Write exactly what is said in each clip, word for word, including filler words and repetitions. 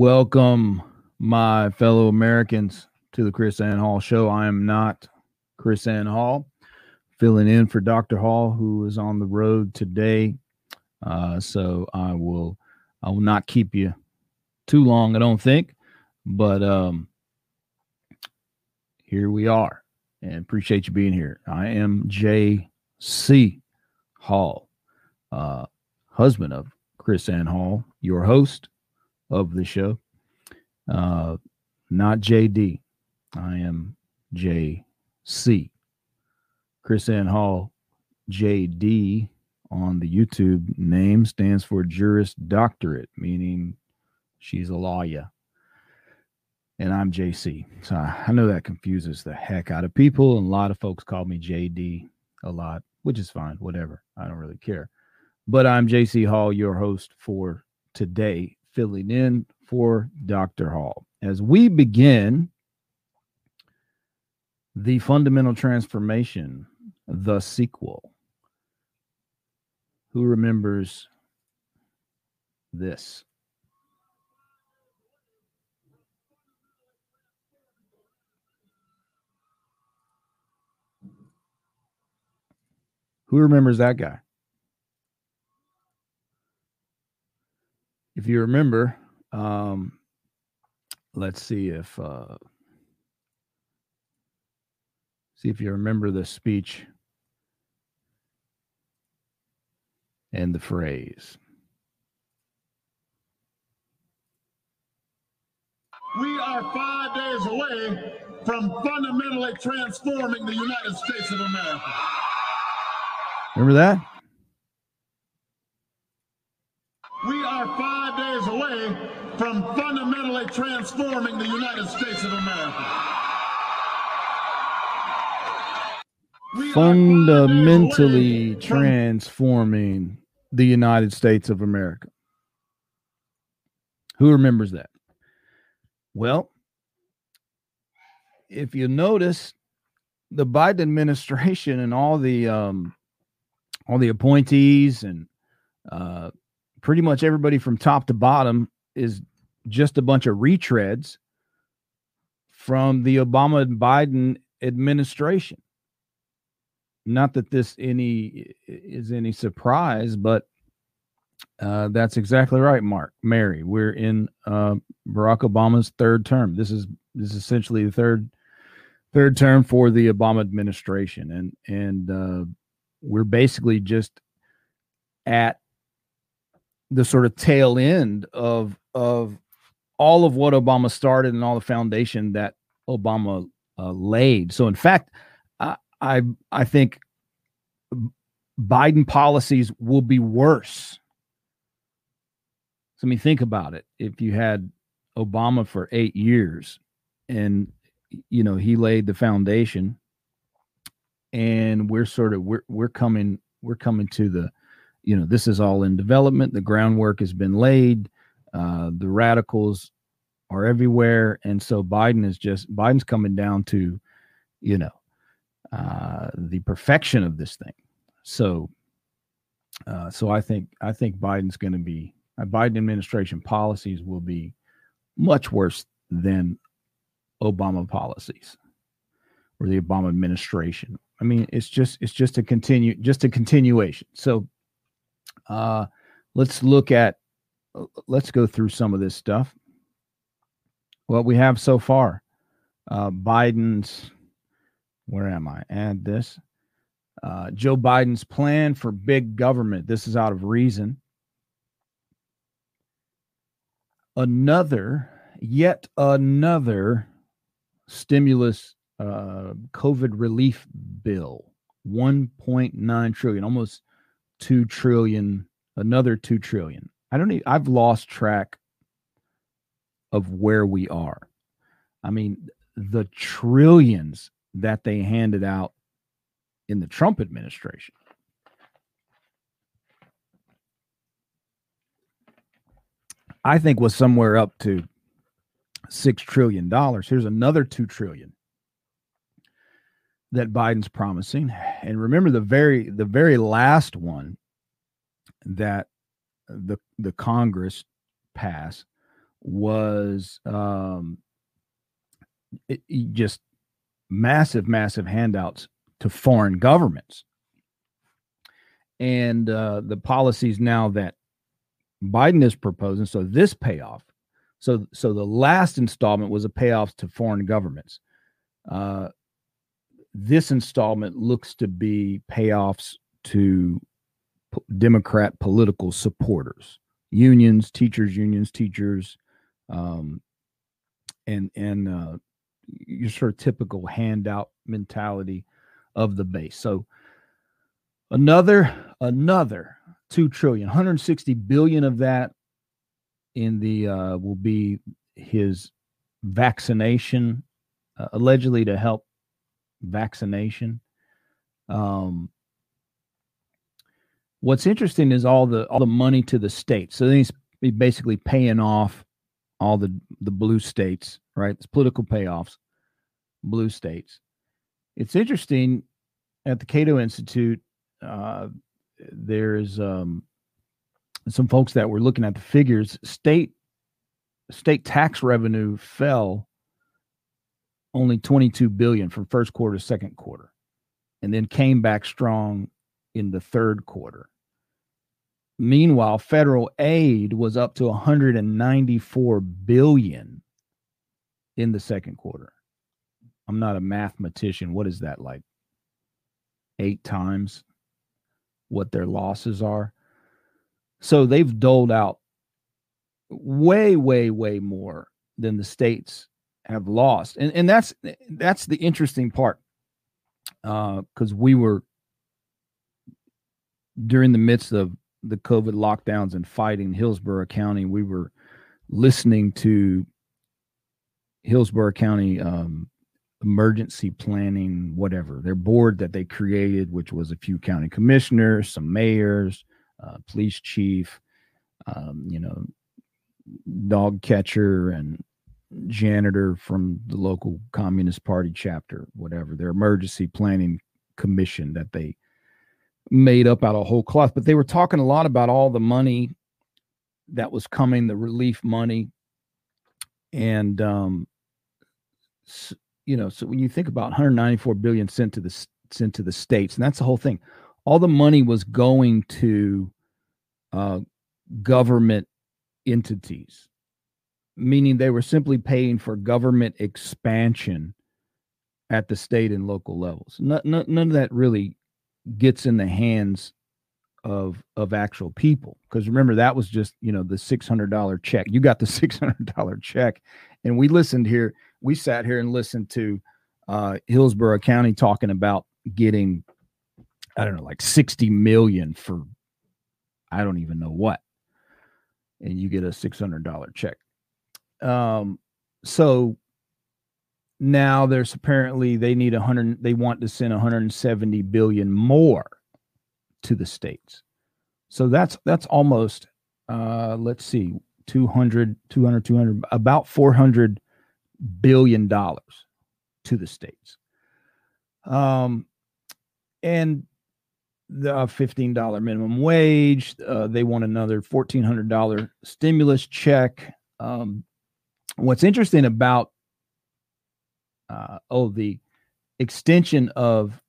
Welcome, my fellow Americans, to the KrisAnne Hall Show. I am not KrisAnne Hall, filling in for Doctor Hall, who is on the road today. Uh, so I will, I will not keep you too long, I don't think. But um, here we are, and appreciate you being here. I am J C. Hall, uh, husband of KrisAnne Hall, your host of the show. Uh, not J D. I am J C. KrisAnne Hall J D on the YouTube name stands for Juris Doctorate, meaning she's a lawyer. And I'm J C. So I, I know that confuses the heck out of people. And a lot of folks call me J D a lot, which is fine, whatever. I don't really care. But I'm J C. Hall, your host for today, filling in for Doctor Hall. As we begin the fundamental transformation, the sequel. Who remembers this? Who remembers that guy? If you remember, um, let's see if uh, see if you remember the speech and the phrase. We are five days away from fundamentally transforming the United States of America. Remember that? We are five days away from fundamentally transforming the United States of America. We fundamentally transforming the United States of America. Who remembers that? Well, if you notice, the Biden administration and all the um, all the appointees and uh, pretty much everybody from top to bottom is just a bunch of retreads from the Obama and Biden administration. Not that this any is any surprise, but uh, that's exactly right, Mark, Mary. We're in uh, Barack Obama's third term. This is this is essentially the third third term for the Obama administration, and and uh, we're basically just at the sort of tail end of of all of what Obama started and all the foundation that Obama uh, laid. So, in fact, I, I I think Biden policies will be worse. So, I mean, think about it. If you had Obama for eight years, and you know he laid the foundation, and we're sort of we're we're coming we're coming to the. You know, this is all in development. The groundwork has been laid. Uh, the radicals are everywhere. And so Biden is just, Biden's coming down to, you know, uh, the perfection of this thing. So, uh, so I think, I think Biden's going to be, uh, Biden administration policies will be much worse than Obama policies or the Obama administration. I mean, it's just, it's just a continue, just a continuation. So, Uh, let's look at, let's go through some of this stuff. What we have so far, uh, Biden's, where am I? Add this, uh, Joe Biden's plan for big government. This is out of Reason. Another, yet another stimulus, uh, COVID relief bill, one point nine trillion, almost two trillion, another two trillion. I don't even, I've lost track of where we are. I mean, the trillions that they handed out in the Trump administration. I think was somewhere up to six trillion dollars. Here's another two trillion dollars that Biden's promising. And remember the very the very last one that the the Congress passed was um, it, it just massive, massive handouts to foreign governments. And uh, the policies now that Biden is proposing, so this payoff, so so the last installment was a payoff to foreign governments. Uh, this installment looks to be payoffs to p- Democrat political supporters, unions, teachers, unions, teachers, um, and and uh, your sort of typical handout mentality of the base. So another another two trillion dollars, one hundred sixty billion dollars of that in the uh, will be his vaccination, uh, allegedly to help vaccination. Um, what's interesting is all the all the money to the states. So then he's basically paying off all the the blue states, right? It's political payoffs, blue states. It's interesting at the Cato Institute. Uh, there's um, some folks that were looking at the figures. State state tax revenue fell only twenty-two billion dollars from first quarter to second quarter, and then came back strong in the third quarter. Meanwhile, federal aid was up to one hundred ninety-four billion dollars in the second quarter. I'm not a mathematician. What is that, like eight times what their losses are? So they've doled out way, way, way more than the states have lost. And and that's that's the interesting part, because uh, we were during the midst of the COVID lockdowns and fighting Hillsborough County. We were listening to Hillsborough County um, emergency planning, whatever, their board that they created, which was a few county commissioners, some mayors, uh, police chief, um, you know, dog catcher and janitor from the local Communist Party chapter, whatever, their emergency planning commission that they made up out of whole cloth. But they were talking a lot about all the money that was coming, the relief money. And, um, so, you know, so when you think about one hundred ninety-four billion dollars sent to the sent to the states, and that's the whole thing. All the money was going to uh, government entities, meaning they were simply paying for government expansion at the state and local levels. Not, not, none of that really gets in the hands of of actual people, because remember, that was just, you know, the six hundred dollars check. You got the six hundred dollars check, and we listened here. We sat here and listened to uh, Hillsborough County talking about getting, I don't know, like sixty million dollars for I don't even know what, and you get a six hundred dollars check. Um, so now there's apparently they need one hundred. They want to send one hundred seventy billion dollars more to the states. So that's that's almost uh, let's see, two hundred, two hundred, two hundred, about four hundred billion dollars to the states. Um, and the fifteen dollars minimum wage, uh, they want another fourteen hundred dollars stimulus check. Um, what's interesting about, uh, oh, the extension of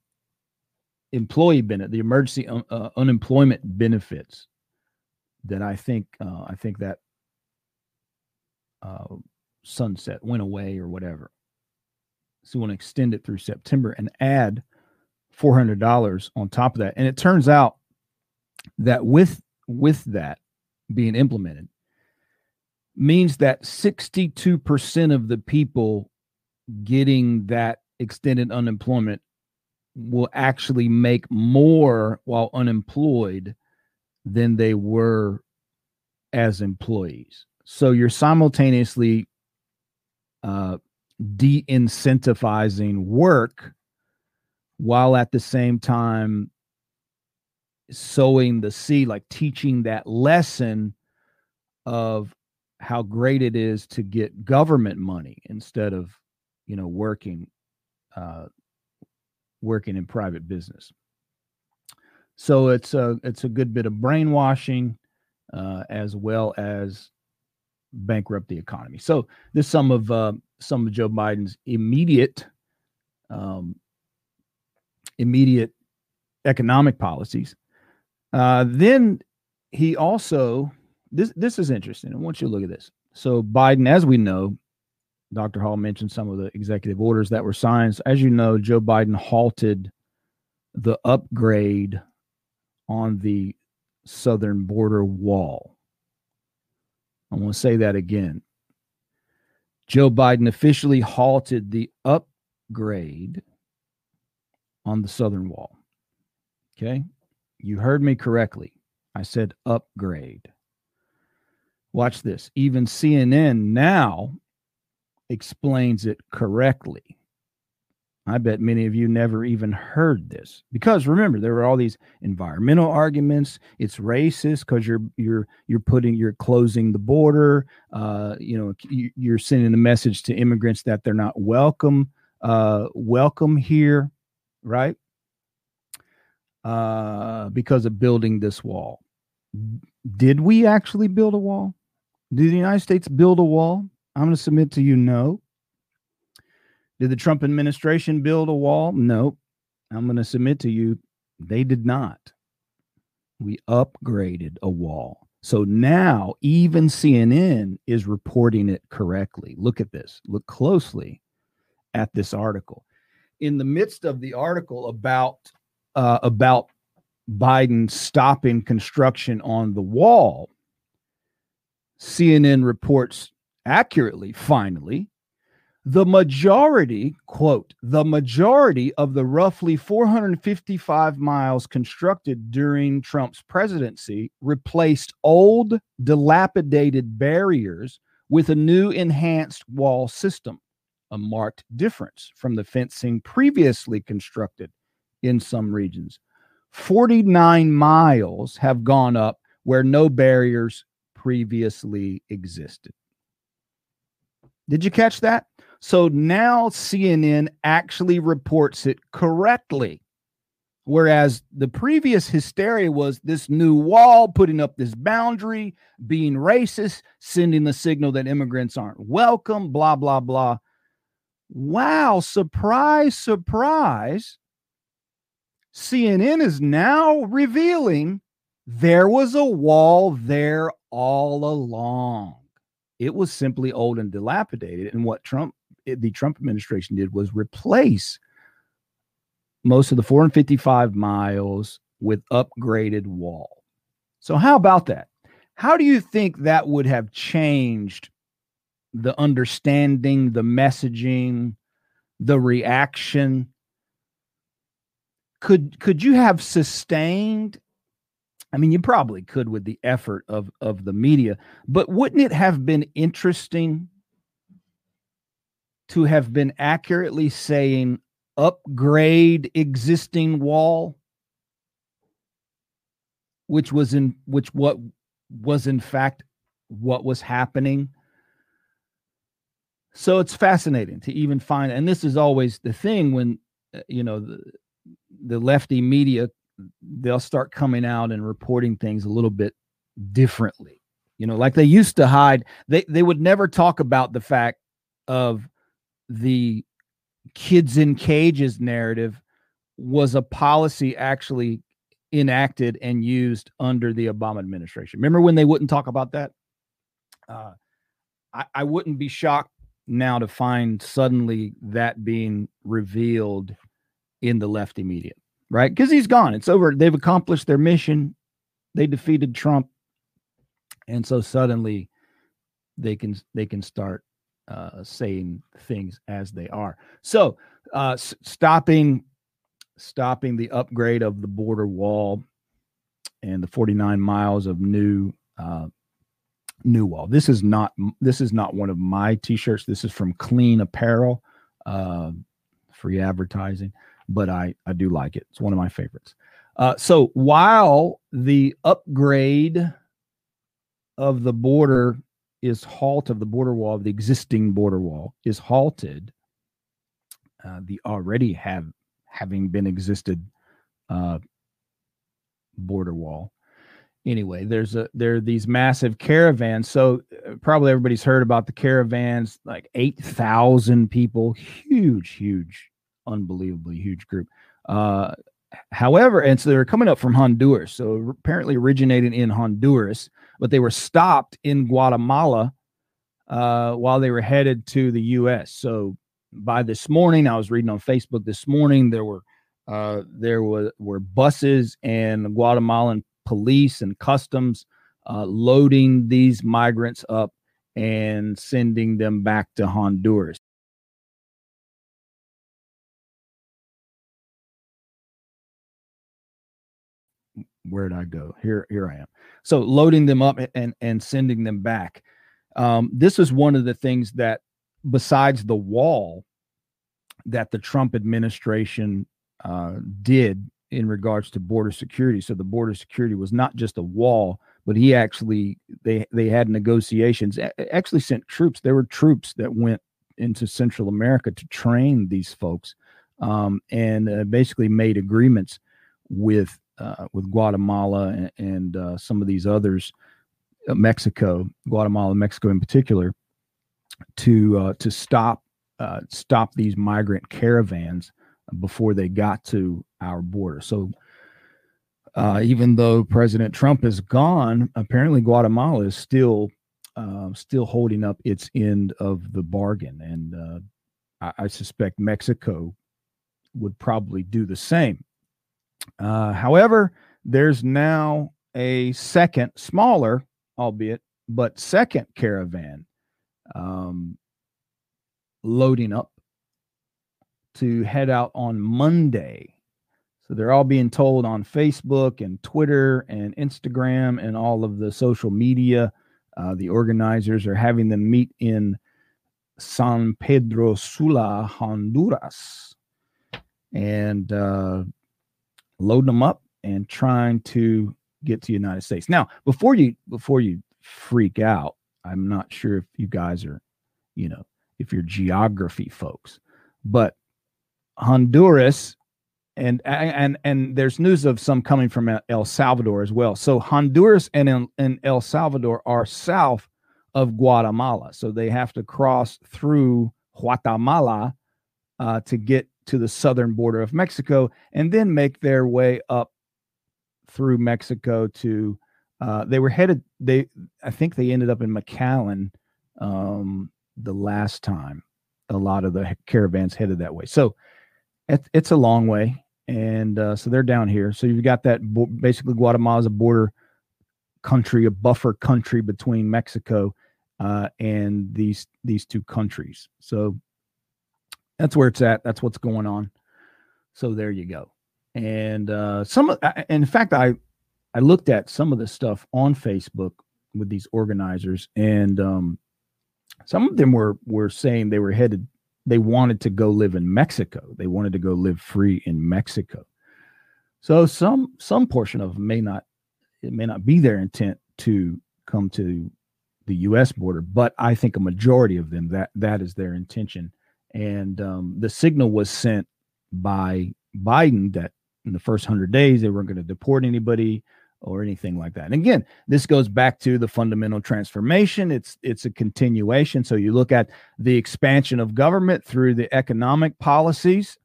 employee benefit, the emergency un- uh, unemployment benefits that I think, uh, I think that, uh, sunset went away or whatever. So we want to extend it through September and add four hundred dollars on top of that. And it turns out that with with that being implemented means that sixty-two percent of the people getting that extended unemployment will actually make more while unemployed than they were as employees. So you're simultaneously Uh, de-incentivizing work while at the same time sowing the seed, like teaching that lesson of how great it is to get government money instead of, you know, working, uh, working in private business. So it's a, it's a good bit of brainwashing, uh, as well as bankrupt the economy. So this is some of uh, some of Joe Biden's immediate um, immediate economic policies. Uh, then he also this this is interesting. I want you to look at this. So Biden, as we know, Doctor Hall mentioned some of the executive orders that were signed. As you know, Joe Biden halted the upgrade on the southern border wall. I want to say that again. Joe Biden officially halted the upgrade on the southern wall. Okay? You heard me correctly. I said upgrade. Watch this. Even C N N now explains it correctly. I bet many of you never even heard this, because remember, there were all these environmental arguments. It's racist because you're you're you're putting you're closing the border. Uh, you know, you're sending a message to immigrants that they're not welcome uh, welcome here, right? Uh, because of building this wall. Did we actually build a wall? Did the United States build a wall? I'm going to submit to you, no. Did the Trump administration build a wall? No. I'm going to submit to you, they did not. We upgraded a wall. So now even C N N is reporting it correctly. Look at this. Look closely at this article. In the midst of the article about uh, about Biden stopping construction on the wall, C N N reports accurately, finally, the majority, quote, the majority of the roughly four hundred fifty-five miles constructed during Trump's presidency replaced old, dilapidated barriers with a new enhanced wall system, a marked difference from the fencing previously constructed in some regions. forty-nine miles have gone up where no barriers previously existed. Did you catch that? So now C N N actually reports it correctly, whereas the previous hysteria was this new wall, putting up this boundary, being racist, sending the signal that immigrants aren't welcome, blah, blah, blah. Wow, surprise, surprise. C N N is now revealing there was a wall there all along. It was simply old and dilapidated. And what Trump, the Trump administration did was replace most of the four hundred fifty-five miles with upgraded wall. So how about that? How do you think that would have changed the understanding, the messaging, the reaction? Could, could you have sustained? I mean, you probably could with the effort of, of the media, but wouldn't it have been interesting to have been accurately saying upgrade existing wall, which was in which what was in fact what was happening? So it's fascinating to even find, and this is always the thing when you know the, the lefty media, they'll start coming out and reporting things a little bit differently, you know, like they used to hide. They they would never talk about the fact of the kids in cages narrative was a policy actually enacted and used under the Obama administration. Remember when they wouldn't talk about that? Uh, I, I wouldn't be shocked now to find suddenly that being revealed in the lefty media. Right? Because he's gone. It's over. They've accomplished their mission. They defeated Trump. And so suddenly they can they can start uh, saying things as they are. So uh, s- stopping stopping the upgrade of the border wall and the forty-nine miles of new uh, new wall. This is not this is not one of my T-shirts. This is from Clean Apparel, uh, free advertising. But I, I do like it. It's one of my favorites. Uh, so while the upgrade of the border is halted, of the border wall, of the existing border wall is halted, uh, the already have having been existed uh, border wall anyway, there's a, there are these massive caravans. So probably everybody's heard about the caravans, like eight thousand people, huge, huge, unbelievably huge group. Uh, however, and so they're coming up from Honduras. So apparently originated in Honduras, but they were stopped in Guatemala uh, while they were headed to the U S. So by this morning, I was reading on Facebook this morning, there were uh, there were, were buses and Guatemalan police and customs uh, loading these migrants up and sending them back to Honduras. Where'd I go? Here, here I am. So loading them up and, and sending them back. Um, this is one of the things that, besides the wall, that the Trump administration uh, did in regards to border security. So the border security was not just a wall, but he actually, they, they had negotiations, actually sent troops. There were troops that went into Central America to train these folks um, and uh, basically made agreements with Uh, with Guatemala and, and uh, some of these others, uh, Mexico, Guatemala, Mexico in particular, to uh, to stop uh, stop these migrant caravans before they got to our border. So uh, even though President Trump is gone, apparently Guatemala is still uh, still holding up its end of the bargain, and uh, I, I suspect Mexico would probably do the same. Uh, however, there's now a second, smaller, albeit, but second caravan um, loading up to head out on Monday. So they're all being told on Facebook and Twitter and Instagram and all of the social media. Uh, the organizers are having them meet in San Pedro Sula, Honduras. And, uh, loading them up and trying to get to the United States. Now, before you before you freak out, I'm not sure if you guys are, you know, if you're geography folks, but Honduras and and and there's news of some coming from El Salvador as well. So Honduras and El, and El Salvador are south of Guatemala, so they have to cross through Guatemala uh, to get to the southern border of Mexico, and then make their way up through Mexico to, uh, they were headed, they, I think they ended up in McAllen um, the last time a lot of the caravans headed that way. So it, it's a long way. And uh, so they're down here. So you've got that, basically Guatemala's a border country, a buffer country between Mexico uh, and these, these two countries. So that's where it's at. That's what's going on. So there you go. And uh, some, I, in fact, I, I looked at some of the stuff on Facebook with these organizers, and um, some of them were were saying they were headed, they wanted to go live in Mexico. They wanted to go live free in Mexico. So some some portion of them may not, it may not be their intent to come to the U S border, but I think a majority of them, that that is their intention. And um, the signal was sent by Biden that in the first hundred days, they weren't going to deport anybody or anything like that. And again, this goes back to the fundamental transformation. It's it's a continuation. So you look at the expansion of government through the economic policies.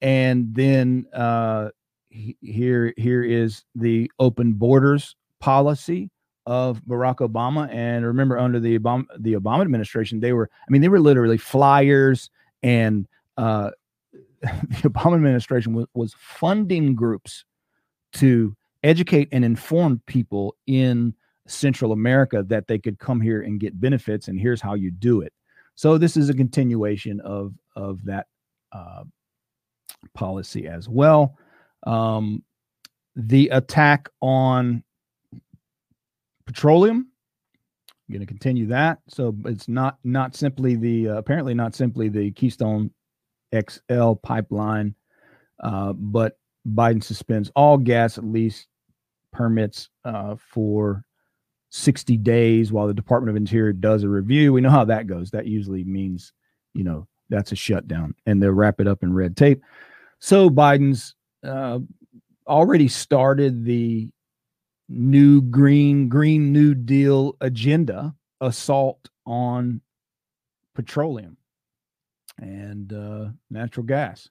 And then uh, he, here here is the open borders policy of Barack Obama. And remember, under the Obama, the Obama administration, they were, I mean, they were literally flyers. And uh, the Obama administration w- was funding groups to educate and inform people in Central America that they could come here and get benefits. And here's how you do it. So this is a continuation of, of that uh, policy as well. Um, the attack on petroleum, I'm going to continue that. So it's not not simply the uh, apparently not simply the Keystone X L pipeline, uh, but Biden suspends all gas lease permits uh, for sixty days while the Department of Interior does a review. We know how that goes. That usually means, you know, that's a shutdown, and they'll wrap it up in red tape. So Biden's uh, already started the new green, green New Deal agenda assault on petroleum and uh, natural gas.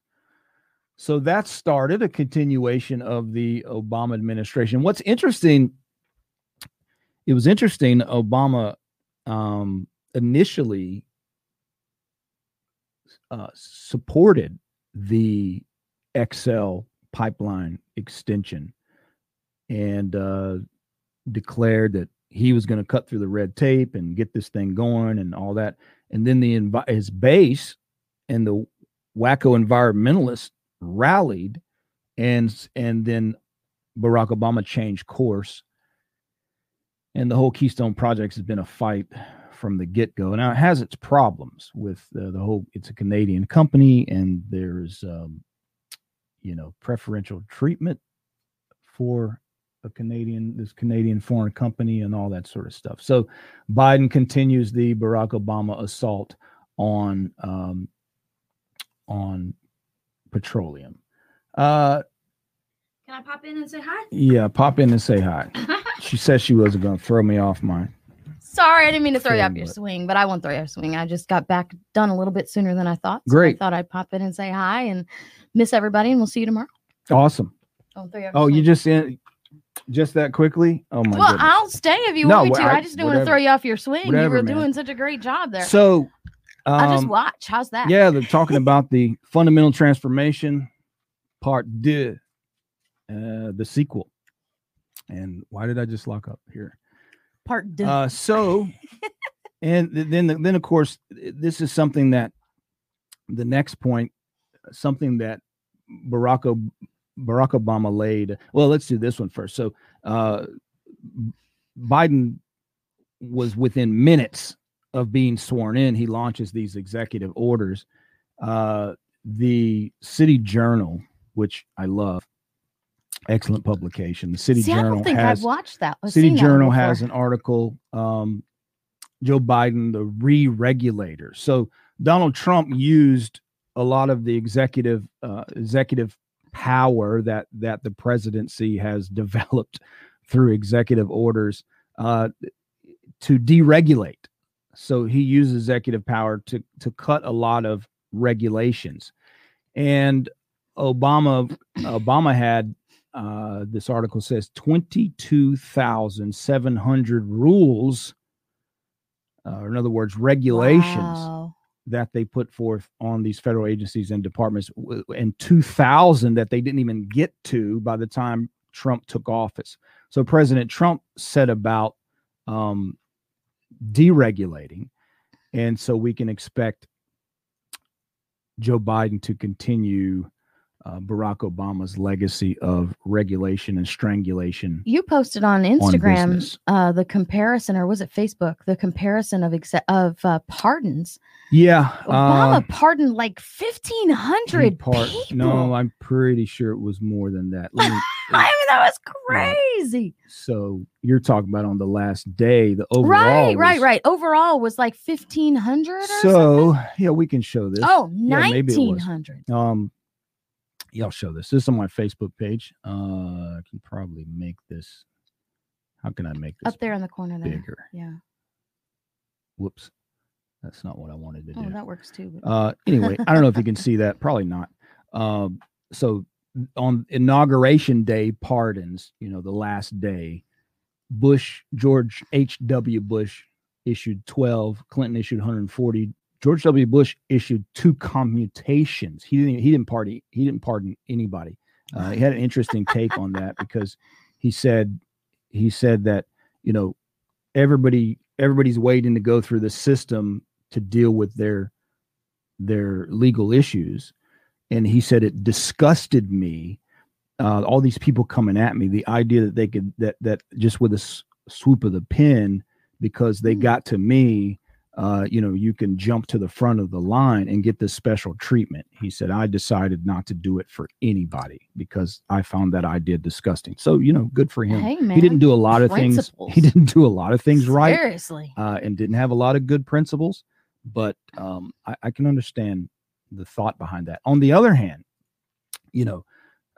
So that started a continuation of the Obama administration. What's interesting, it was interesting, Obama um, initially uh, supported the X L pipeline extension and uh, declared that he was going to cut through the red tape and get this thing going and all that. And then the envi- his base and the wacko environmentalists rallied, and and then Barack Obama changed course, and the whole Keystone Project has been a fight from the get-go. Now it has its problems with uh, the whole, it's a Canadian company, and there's um, you know, preferential treatment for a Canadian, this Canadian foreign company and all that sort of stuff. So Biden continues the Barack Obama assault on um, on petroleum. Uh, Can I pop in and say hi? Yeah, pop in and say hi. She said she wasn't going to throw me off my... Sorry, I didn't mean to throw you off your swing, but I won't throw you off your swing. I just got back done a little bit sooner than I thought. So Great. I thought I'd pop in and say hi and miss everybody, and we'll see you tomorrow. Awesome. Don't throw you off your oh, swing. You just... in. Just that quickly? Oh, my God. Well, goodness. I'll stay if you no, want me to. I, I just didn't whatever. want to throw you off your swing. Whatever, you were man. doing such a great job there. So, um, I'll just watch. How's that? Yeah, they're talking about the fundamental transformation, part deux, uh, the sequel. And why did I just lock up here? Part deux. Uh, so, and then, then, of course, this is something that the next point, something that Barack Obama Barack Obama laid. Well, let's do this one first. So uh, Biden was within minutes of being sworn in. He launches these executive orders. Uh, the City Journal, which I love, excellent publication. The City See, Journal. I don't think has, I've watched that. I've City Journal that has an article. Um, Joe Biden, the re-regulator. So Donald Trump used a lot of the executive uh, executive. power that that the presidency has developed through executive orders uh, to deregulate. So he uses executive power to to cut a lot of regulations. And Obama Obama had uh, this article says twenty-two thousand seven hundred rules, uh, or in other words, regulations. Wow. That they put forth on these federal agencies and departments, and two thousand that they didn't even get to by the time Trump took office. So President Trump set about um, deregulating. And so we can expect Joe Biden to continue uh, Barack Obama's legacy of regulation and strangulation. You posted on Instagram on uh, the comparison, or was it Facebook? The comparison of exe- of uh, pardons. Yeah, Obama uh, pardoned like fifteen hundred part- people. No, I'm pretty sure it was more than that. Me, I mean, that was crazy. Uh, so you're talking about on the last day, the overall, right, was, right, right. Overall was like fifteen hundred. So something? Yeah, we can show this. Oh, nineteen hundred. Yeah, um. Y'all show this. This is on my Facebook page. Uh, I can probably make this. How can I make this up there in the corner? There. Bigger. Yeah. Whoops. That's not what I wanted to oh, do. Oh, that works too. Uh, anyway, I don't know if you can see that. Probably not. Um, so on Inauguration Day, pardons, you know, the last day, Bush, George H W. Bush issued twelve. Clinton issued one hundred forty. George W. Bush issued two commutations. He didn't. He didn't party. He didn't pardon anybody. Uh, he had an interesting take on that because he said he said that you know everybody everybody's waiting to go through the system to deal with their their legal issues, and he said it disgusted me. Uh, all these people coming at me. The idea that they could that that just with a swoop of the pen because they got to me. Uh, you know, you can jump to the front of the line and get this special treatment. He said, I decided not to do it for anybody because I found that idea disgusting. So, you know, good for him. Hey, man, he didn't do a lot of things. He didn't do a lot of things right. Seriously. Uh, and didn't have a lot of good principles. But um, I, I can understand the thought behind that. On the other hand, you know,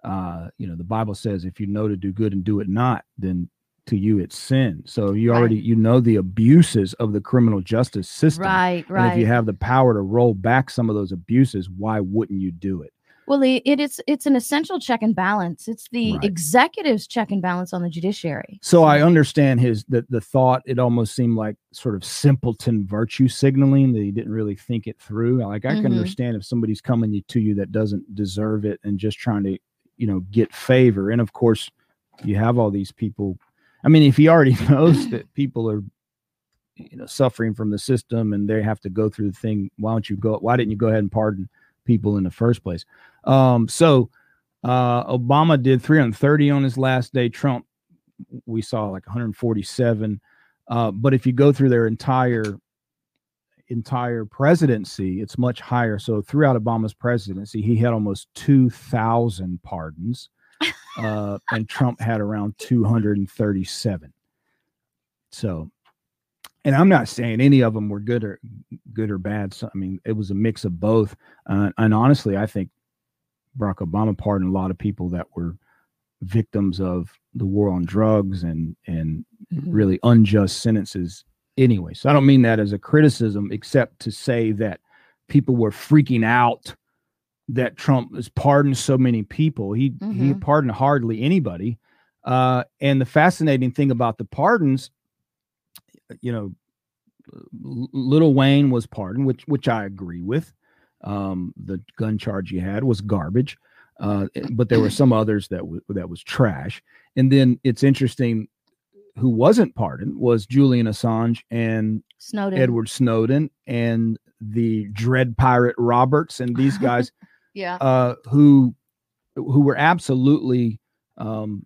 uh, you know, the Bible says, if you know to do good and do it not, then to you, it's sin. So you right. already, you know, the abuses of the criminal justice system. Right, right. And if you have the power to roll back some of those abuses, why wouldn't you do it? Well, it, it is, it's an essential check and balance. It's the right. executive's check and balance on the judiciary. So I understand his, the, the thought, it almost seemed like sort of simpleton virtue signaling that he didn't really think it through. Like I mm-hmm. can understand if somebody's coming to you that doesn't deserve it and just trying to, you know, get favor. And of course you have all these people. I mean, if he already knows that people are, you know, suffering from the system and they have to go through the thing, why don't you go, why didn't you go ahead and pardon people in the first place? Um, so uh, Obama did three hundred thirty on his last day. Trump, we saw like one hundred forty-seven. Uh, but if you go through their entire entire presidency, it's much higher. So throughout Obama's presidency, he had almost two thousand pardons, uh, and Trump had around two hundred thirty-seven. So. And I'm not saying any of them were good or good or bad. So, I mean, it was a mix of both. Uh, and honestly, I think Barack Obama pardoned a lot of people that were victims of the war on drugs and and mm-hmm. really unjust sentences anyway. So I don't mean that as a criticism, except to say that people were freaking out that Trump has pardoned so many people. He mm-hmm. he pardoned hardly anybody. Uh, and the fascinating thing about the pardons, you know, Lil Wayne was pardoned, which which I agree with. Um, the gun charge he had was garbage, uh, but there were some others that w- that was trash. And then it's interesting, who wasn't pardoned was Julian Assange and Snowden. Edward Snowden and the Dread Pirate Roberts and these guys, yeah, uh, who who were absolutely um,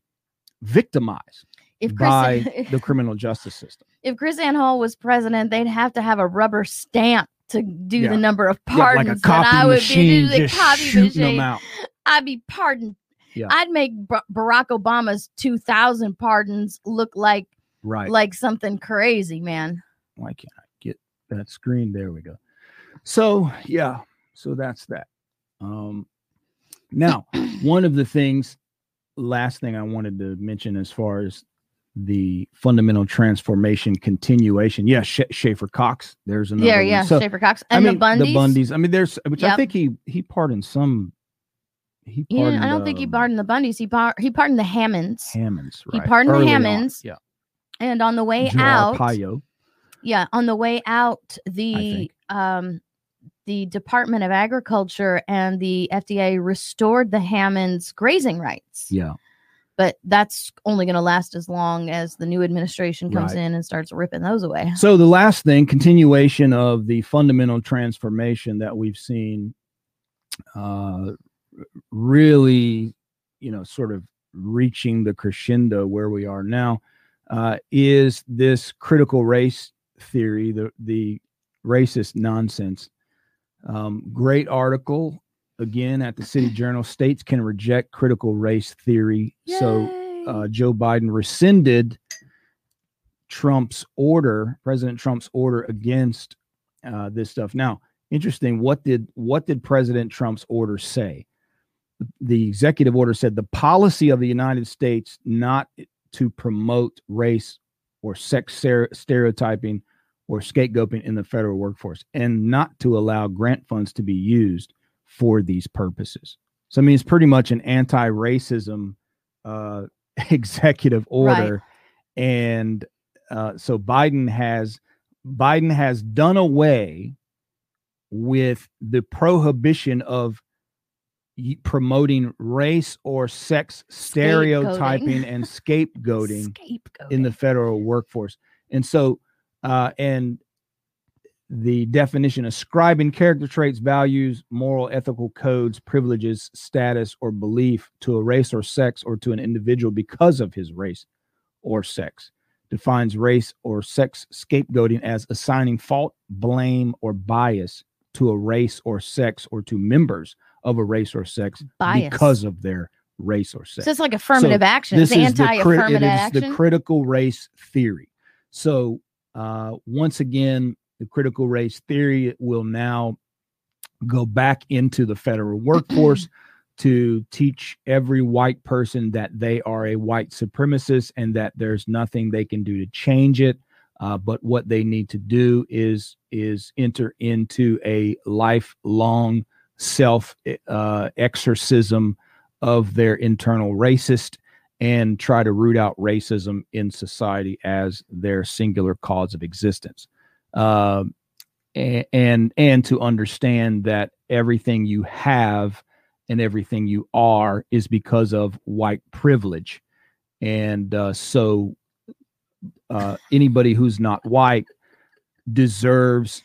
victimized. If Chris, by the criminal justice system. If KrisAnne Hall was president, they'd have to have a rubber stamp to do yeah. the number of pardons. Yeah, like a copy I would machine, be, just copy shooting machine. Them out. I'd be pardoned. Yeah. I'd make B- Barack Obama's two thousand pardons look like right. like something crazy, man. Why can't I get that screen? There we go. So, yeah. So that's that. Um, now, one of the things, last thing I wanted to mention as far as the fundamental transformation continuation. Yeah, Sh- Schaefer Cox. There's another. Yeah, one. yeah, so, Schaefer Cox. And I mean, the Bundys. The Bundys. I mean, there's, which yep. I think he he pardoned some. He pardoned, yeah, I don't uh, think he pardoned the Bundys. He, par- he pardoned the Hammonds. Hammonds, right. He pardoned Early the Hammonds. On. Yeah. And on the way Gerard out. Paio. Yeah, on the way out, the um the Department of Agriculture and the F D A restored the Hammonds' grazing rights. Yeah. But that's only going to last as long as the new administration comes right. in and starts ripping those away. So the last thing, continuation of the fundamental transformation that we've seen uh, really, you know, sort of reaching the crescendo where we are now uh, is this critical race theory, the, the racist nonsense. Um, great article. Again, at the City Journal, states can reject critical race theory. Yay. So uh, Joe Biden rescinded Trump's order, President Trump's order against uh, this stuff. Now, interesting. What did what did President Trump's order say? The executive order said the policy of the United States not to promote race or sex ser- stereotyping or scapegoating in the federal workforce, and not to allow grant funds to be used for these purposes. So, I mean, it's pretty much an anti-racism uh, executive order. Right. And uh, so Biden has Biden has done away with the prohibition of y- promoting race or sex stereotyping and scapegoating, scapegoating in the federal workforce. And so, uh, and the definition, ascribing character traits, values, moral, ethical codes, privileges, status, or belief to a race or sex or to an individual because of his race or sex, defines race or sex scapegoating as assigning fault, blame, or bias to a race or sex or to members of a race or sex bias. Because of their race or sex. So it's like affirmative so action. It's anti-affirmative action. It is the critical race theory. So uh, once again, the critical race theory will now go back into the federal workforce to teach every white person that they are a white supremacist and that there's nothing they can do to change it. Uh, but what they need to do is is enter into a lifelong self uh, exorcism of their internal racist and try to root out racism in society as their singular cause of existence. Uh, and, and and to understand that everything you have and everything you are is because of white privilege. And uh, so uh, anybody who's not white deserves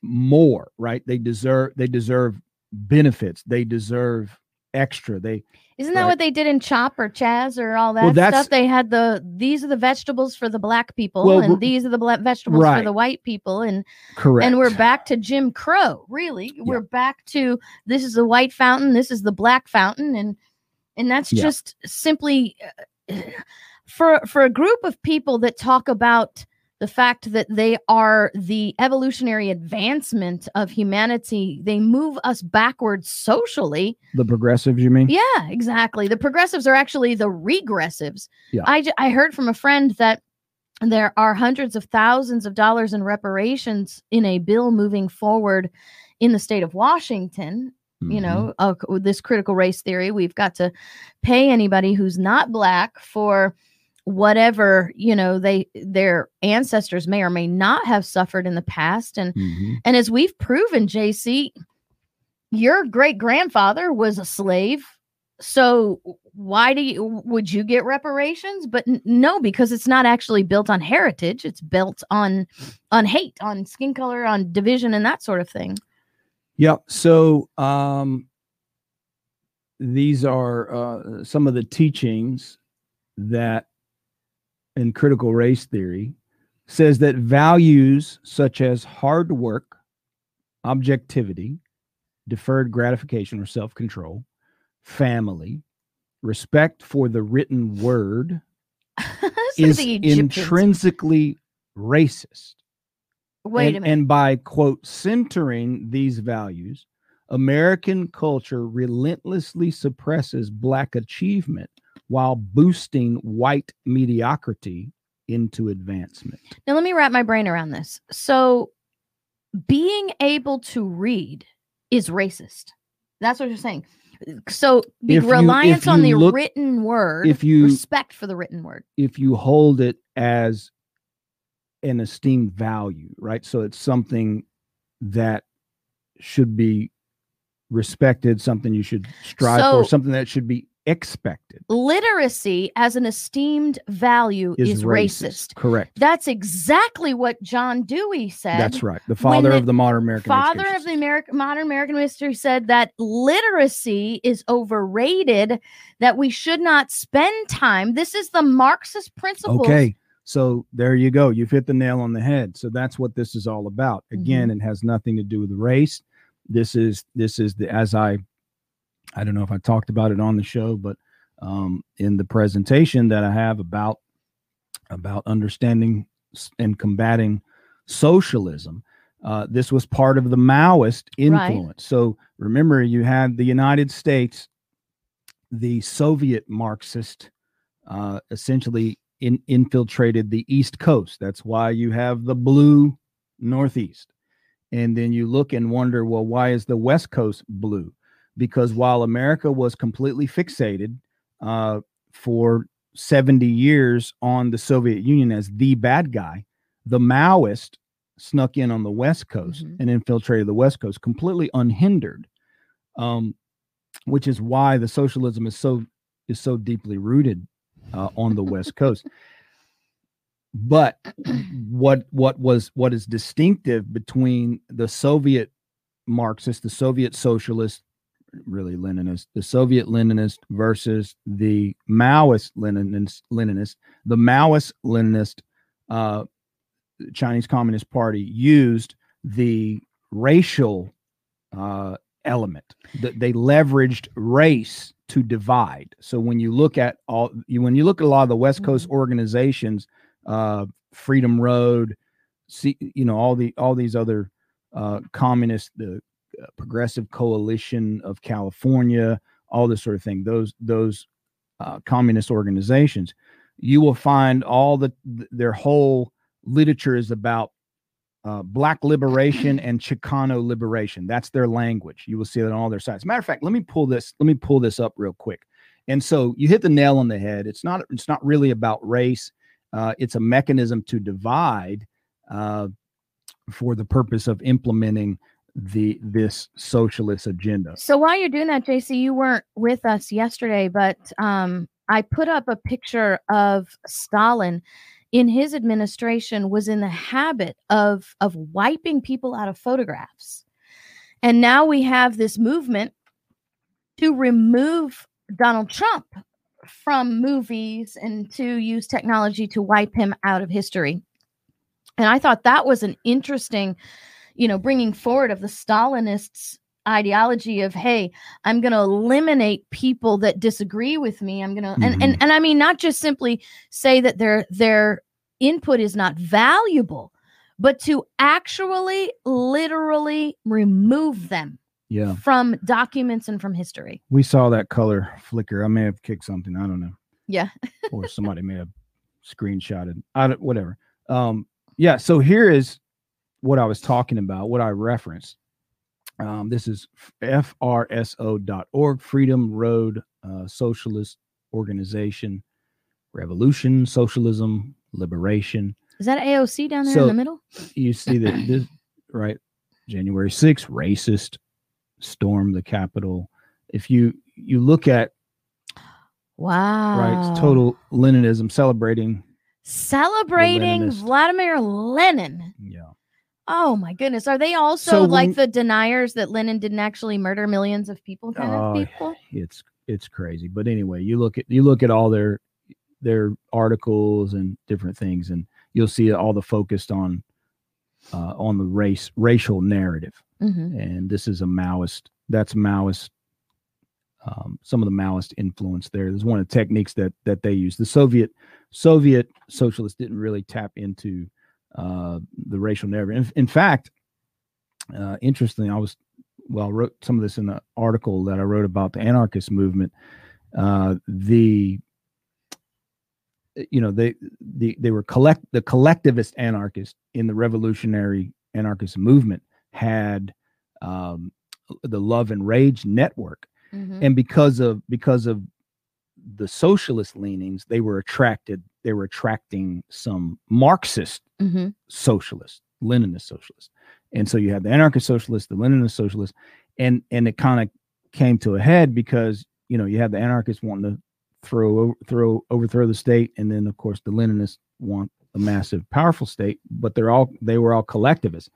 more, right? They deserve, they deserve benefits. They deserve extra. They Isn't that uh, what they did in Chop or Chaz or all that well, stuff? They had the, these are the vegetables for the black people, well, and these are the black vegetables right. for the white people. And correct. And we're back to Jim Crow, really. Yeah. We're back to, this is the white fountain, this is the black fountain. And and that's yeah. just simply uh, for for a group of people that talk about the fact that they are the evolutionary advancement of humanity. They move us backwards socially. The progressives, you mean? Yeah, exactly. The progressives are actually the regressives. Yeah. I, I heard from a friend that there are hundreds of thousands of dollars in reparations in a bill moving forward in the state of Washington. You know, uh, this critical race theory, we've got to pay anybody who's not black for whatever, you know, they their ancestors may or may not have suffered in the past. And mm-hmm. and as we've proven, J C, your great grandfather was a slave. So why do you would you get reparations? But n- no, because it's not actually built on heritage. It's built on on hate, on skin color, on division and that sort of thing. Yeah. So um, these are uh, some of the teachings that in critical race theory says that values such as hard work, objectivity, deferred gratification or self-control, family, respect for the written word is intrinsically racist. Wait and, a minute. And by, quote, centering these values, American culture relentlessly suppresses black achievement while boosting white mediocrity into advancement. Now, let me wrap my brain around this. So being able to read is racist. That's what you're saying. So the if reliance you, you on the look, written word, if you, respect for the written word. If you hold it as an esteemed value, right? So it's something that should be respected, something you should strive so, for, something that should be expected. Literacy as an esteemed value is, is racist. racist. Correct. That's exactly what John Dewey said. That's right. The father the of the modern American father history. Father of the American modern American history said that literacy is overrated, that we should not spend time. This is the Marxist principle. Okay. So there you go. You've hit the nail on the head. So that's what this is all about. Again, mm-hmm. it has nothing to do with race. This is this is the as I I don't know if I talked about it on the show, but um, in the presentation that I have about about understanding and combating socialism, uh, this was part of the Maoist influence. Right. So remember, you had the United States, the Soviet Marxist, uh, essentially in, infiltrated the East Coast. That's why you have the blue Northeast. And then you look and wonder, well, why is the West Coast blue? Because while America was completely fixated uh, for seventy years on the Soviet Union as the bad guy, the Maoist snuck in on the West Coast mm-hmm. and infiltrated the West Coast completely unhindered, um, which is why the socialism is so is so deeply rooted uh, on the West Coast. But what what was what is distinctive between the Soviet Marxist, the Soviet socialist, really Leninist, the Soviet Leninist versus the Maoist Leninist, Leninist, the Maoist Leninist uh, Chinese Communist Party used the racial uh, element. That they leveraged race to divide. So when you look at all, when you look at a lot of the West Coast organizations, uh, Freedom Road, see, you know, all the all these other uh, communist the. Progressive Coalition of California, all this sort of thing, those those uh, communist organizations, you will find all the their whole literature is about uh, black liberation and Chicano liberation. That's their language. You will see that on all their sites. Matter of fact, let me pull this. Let me pull this up real quick. And so you hit the nail on the head. It's not. It's not really about race. Uh, it's a mechanism to divide uh, for the purpose of implementing the this socialist agenda. So while you're doing that, J C, you weren't with us yesterday, but um, I put up a picture of Stalin in his administration was in the habit of of wiping people out of photographs. And now we have this movement to remove Donald Trump from movies and to use technology to wipe him out of history. And I thought that was an interesting, you know, bringing forward of the Stalinists' ideology of, hey, I'm going to eliminate people that disagree with me. I'm going to, mm-hmm. and, and, and I mean, not just simply say that their, their input is not valuable, but to actually literally remove them. Yeah. From documents and from history. We saw that color flicker. I may have kicked something. I don't know. Yeah. Or somebody may have screenshotted. I don't, whatever. Um, yeah. So here is what I was talking about, what I referenced. Um, this is F R S O dot org, Freedom Road, uh, Socialist Organization, Revolution, Socialism, Liberation. Is that A O C down there so in the middle? You see that this, right? January sixth, racist. Storm the Capitol. If you you look at, wow, right, total Leninism, celebrating celebrating Vladimir Lenin. Yeah. Oh my goodness, are they also so like when, the deniers that Lenin didn't actually murder millions of people? Kind oh, of people. It's it's crazy. But anyway, you look at you look at all their their articles and different things, and you'll see all the focused on uh, on the race racial narrative. Mm-hmm. And this is a Maoist, that's Maoist, um, some of the Maoist influence there. There's one of the techniques that that they use. The Soviet Soviet socialists didn't really tap into uh, the racial narrative. In, in fact, uh, interestingly, I was, well, I wrote some of this in an article that I wrote about the anarchist movement. Uh, the, you know, they, the, they were collect, the collectivist anarchists in the revolutionary anarchist movement had um, the Love and Rage network. Mm-hmm. And because of because of the socialist leanings, they were attracted. They were attracting some Marxist mm-hmm. socialists, Leninist socialists. And so you had the anarchist socialists, the Leninist socialists, and and it kind of came to a head because, you know, you had the anarchists wanting to throw throw overthrow the state, and then of course the Leninists want a massive, powerful state. But they're all they were all collectivists.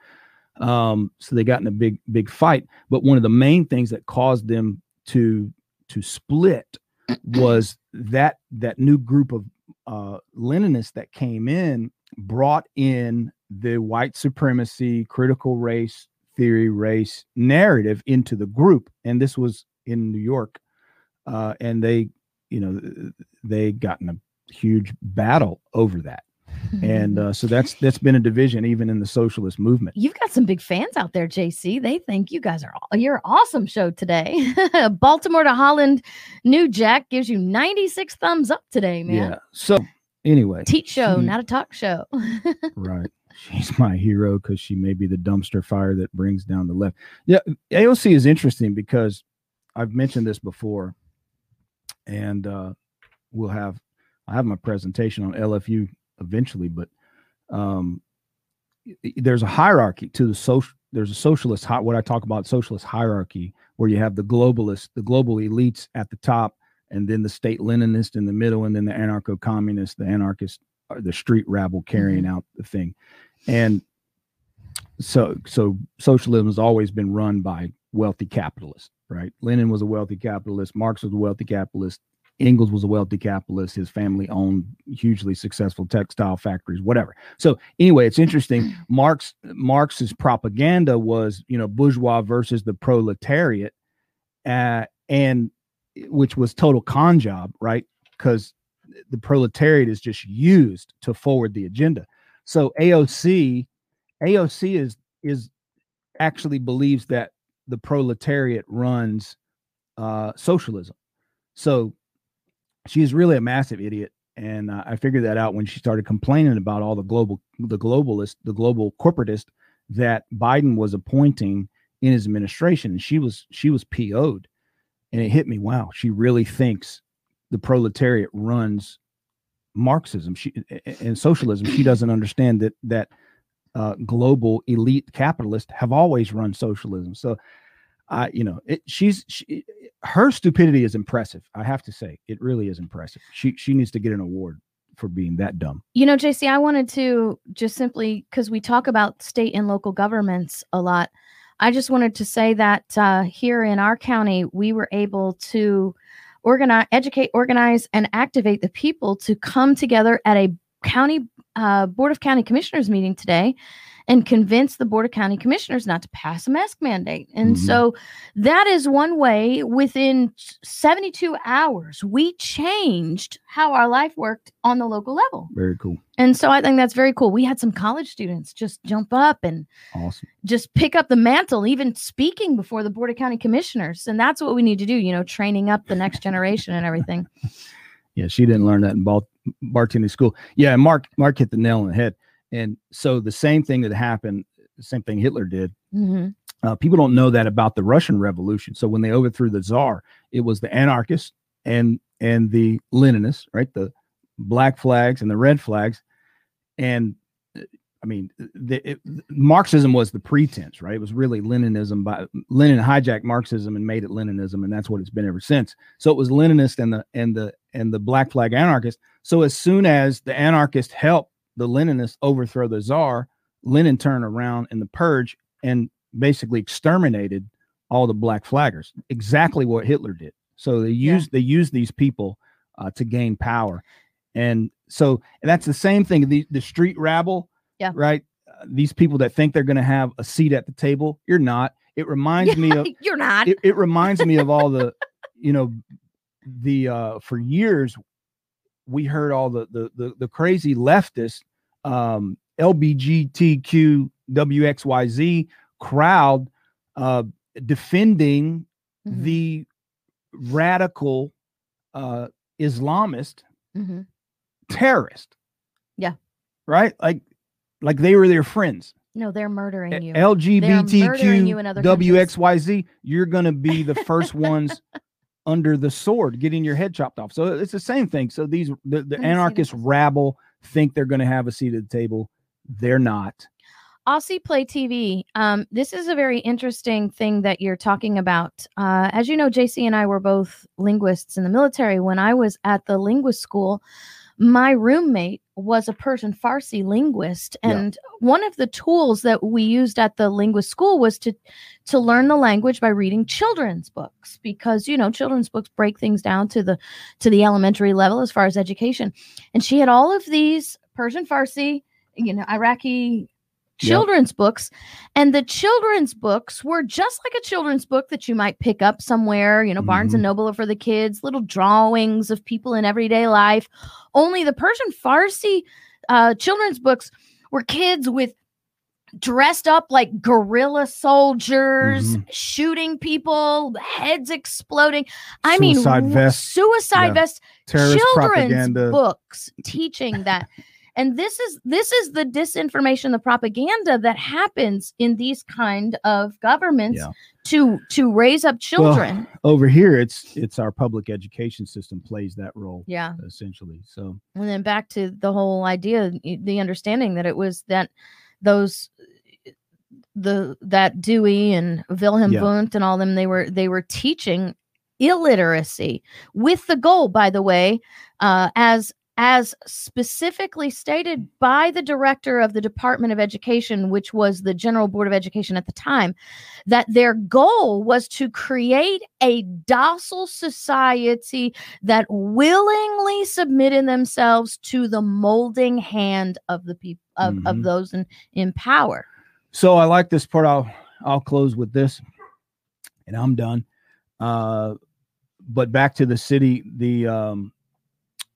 Um, so they got in a big, big fight. But one of the main things that caused them to to split was that that new group of uh, Leninists that came in brought in the white supremacy, critical race theory, race narrative into the group. And this was in New York. Uh, and they, you know, they got in a huge battle over that. And uh, so that's that's been a division even in the socialist movement. You've got some big fans out there, J C. They think you guys are all, you're an awesome show today. Baltimore to Holland, New Jack gives you ninety-six thumbs up today, man. Yeah. So anyway, teach show, she, not a talk show. Right. She's my hero because she may be the dumpster fire that brings down the left. Yeah. A O C is interesting because I've mentioned this before, and uh, we'll have I have my presentation on L F U eventually, but um, there's a hierarchy to the social. There's a socialist, hi- what I talk about, socialist hierarchy, where you have the globalists, the global elites at the top, and then the state Leninist in the middle, and then the anarcho-communist, the anarchist, or the street rabble carrying mm-hmm. out the thing. And so, so socialism has always been run by wealthy capitalists, right? Lenin was a wealthy capitalist. Marx was a wealthy capitalist. Engels was a wealthy capitalist. His family owned hugely successful textile factories, whatever. So anyway, it's interesting. Marx, Marx's propaganda was, you know, bourgeois versus the proletariat, uh, and which was total con job, right? Because the proletariat is just used to forward the agenda. So A O C, A O C is is actually believes that the proletariat runs uh, socialism. So she's really a massive idiot. And uh, I figured that out when she started complaining about all the global, the globalist, the global corporatist that Biden was appointing in his administration. And she was, she was P O'd, and it hit me. Wow. She really thinks the proletariat runs Marxism she, and socialism. She doesn't understand that, that uh, global elite capitalists have always run socialism. So I, you know, it, she's, she, her stupidity is impressive. I have to say, it really is impressive. She, she needs to get an award for being that dumb. You know, J C, I wanted to just simply, cause we talk about state and local governments a lot. I just wanted to say that uh, here in our county, we were able to organize, educate, organize, and activate the people to come together at a county uh, Board of County Commissioners meeting today and convince the Board of County Commissioners not to pass a mask mandate. And mm-hmm. so that is one way. Within seventy-two hours, we changed how our life worked on the local level. Very cool. And so I think that's very cool. We had some college students just jump up and awesome. Just pick up the mantle, even speaking before the Board of County Commissioners. And that's what we need to do, you know, training up the next generation and everything. Yeah, she didn't learn that in ball, bartending school. Yeah, Mark, Mark hit the nail on the head. And so the same thing that happened, the same thing Hitler did. Mm-hmm. Uh, people don't know that about the Russian Revolution. So when they overthrew the Tsar, it was the anarchists and and the Leninists, right? The black flags and the red flags. And I mean, the, it, Marxism was the pretense, right? It was really Leninism. By Lenin hijacked Marxism and made it Leninism, and that's what it's been ever since. So it was Leninist and the and the and the black flag anarchist. So as soon as the anarchist helped the Leninists overthrow the Tsar, Lenin turned around in the purge and basically exterminated all the black flaggers. Exactly what Hitler did. So they used yeah. they used these people uh, to gain power, and so and that's the same thing. The the street rabble, yeah, right. Uh, these people that think they're going to have a seat at the table, you're not. It reminds yeah, me of you're not. It, it reminds me of all the, you know, the uh, for years. We heard all the the the, the crazy leftist um, L B G T Q W X Y Z crowd uh, defending mm-hmm. the radical uh, Islamist mm-hmm. terrorist. Yeah, right. Like like they were their friends. No, they're murdering you. L G B T Q W X Y Z. You're gonna be the first ones under the sword, getting your head chopped off. So it's the same thing. So these the, the anarchist rabble think they're going to have a seat at the table. They're not. Aussie Play T V. Um, this is a very interesting thing that you're talking about. Uh, as you know, J C and I were both linguists in the military. When I was at the linguist school, my roommate was a Persian Farsi linguist. And yeah. one of the tools that we used at the linguist school was to, to learn the language by reading children's books, because, you know, children's books break things down to the, to the elementary level as far as education. And she had all of these Persian Farsi, you know, Iraqi children's yep. books, and the children's books were just like a children's book that you might pick up somewhere, you know, mm-hmm. Barnes and Noble for the kids, little drawings of people in everyday life. Only the Persian Farsi uh, children's books were kids with dressed up like guerrilla soldiers, mm-hmm. shooting people, heads exploding. I suicide mean, vest. suicide yeah. vests, terrorist children's propaganda. Books teaching that. And this is this is the disinformation, the propaganda that happens in these kind of governments yeah. to to raise up children. Well, over here, it's it's our public education system plays that role. Yeah, essentially. So and then back to the whole idea, the understanding that it was that those the that Dewey and Wilhelm yeah. Wundt and all them, they were they were teaching illiteracy with the goal, by the way, uh, as. as specifically stated by the director of the Department of Education, which was the General Board of Education at the time, that their goal was to create a docile society that willingly submitted themselves to the molding hand of the people of, mm-hmm. of those in, in power. So I like this part. I'll, I'll close with this and I'm done. Uh, but back to the city, the, um,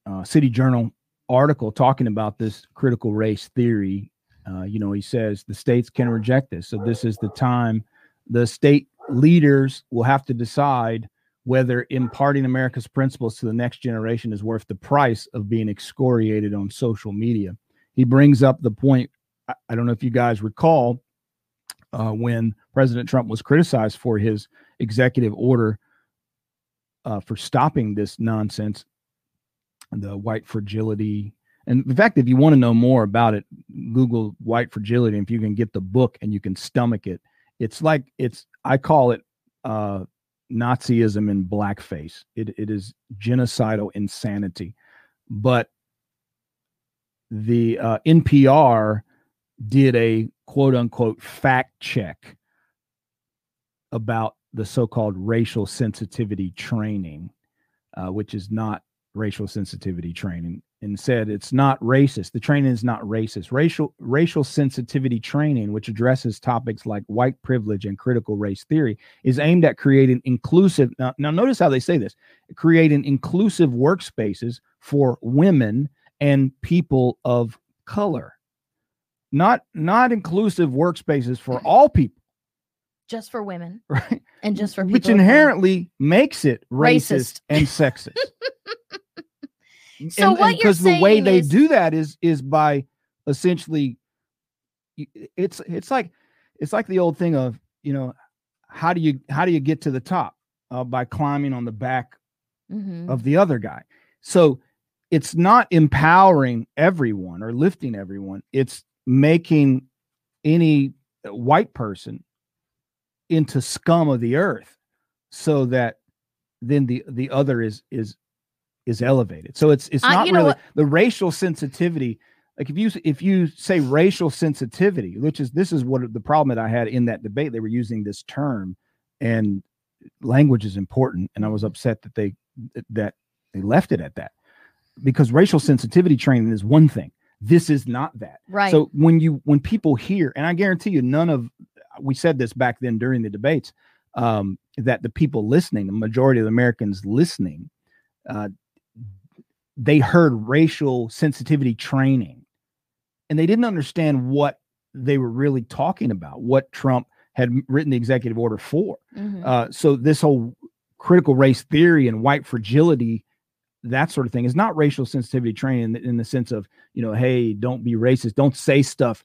Uh, City Journal article talking about this critical race theory. Uh, you know, he says the states can reject this. So this is the time the state leaders will have to decide whether imparting America's principles to the next generation is worth the price of being excoriated on social media. He brings up the point, I don't know if you guys recall, uh, when President Trump was criticized for his executive order uh, for stopping this nonsense, the white fragility. And in fact, if you want to know more about it, Google white fragility. And if you can get the book and you can stomach it, it's like it's I call it uh, Nazism in blackface. It, it is genocidal insanity. But the uh, N P R did a quote unquote fact check about the so-called racial sensitivity training, uh, which is not racial sensitivity training, and said it's not racist. The training is not racist. Racial racial sensitivity training, which addresses topics like white privilege and critical race theory, is aimed at creating inclusive. Now, now notice how they say this, creating inclusive workspaces for women and people of color. Not not inclusive workspaces for all people. Just for women. Right. And just for people. Which inherently makes it racist, racist. and sexist. So and, what and you're saying, because the way they is... do that is is by essentially it's it's like it's like the old thing of, you know, how do you how do you get to the top? Uh, by climbing on the back mm-hmm. of the other guy. So it's not empowering everyone or lifting everyone. It's making any white person into scum of the earth so that then the, the other is, is, is elevated. So it's, it's not uh, really the racial sensitivity. Like if you, if you say racial sensitivity, which is, this is what the problem that I had in that debate, they were using this term and language is important. And I was upset that they, that they left it at that, because racial sensitivity training is one thing. This is not that. Right. So when you when people hear, and I guarantee you, none of we said this back then during the debates, um, that the people listening, the majority of Americans listening, uh, they heard racial sensitivity training and they didn't understand what they were really talking about, what Trump had written the executive order for. Mm-hmm. Uh, so this whole critical race theory and white fragility, that sort of thing, is not racial sensitivity training in the sense of, you know, hey, don't be racist. Don't say stuff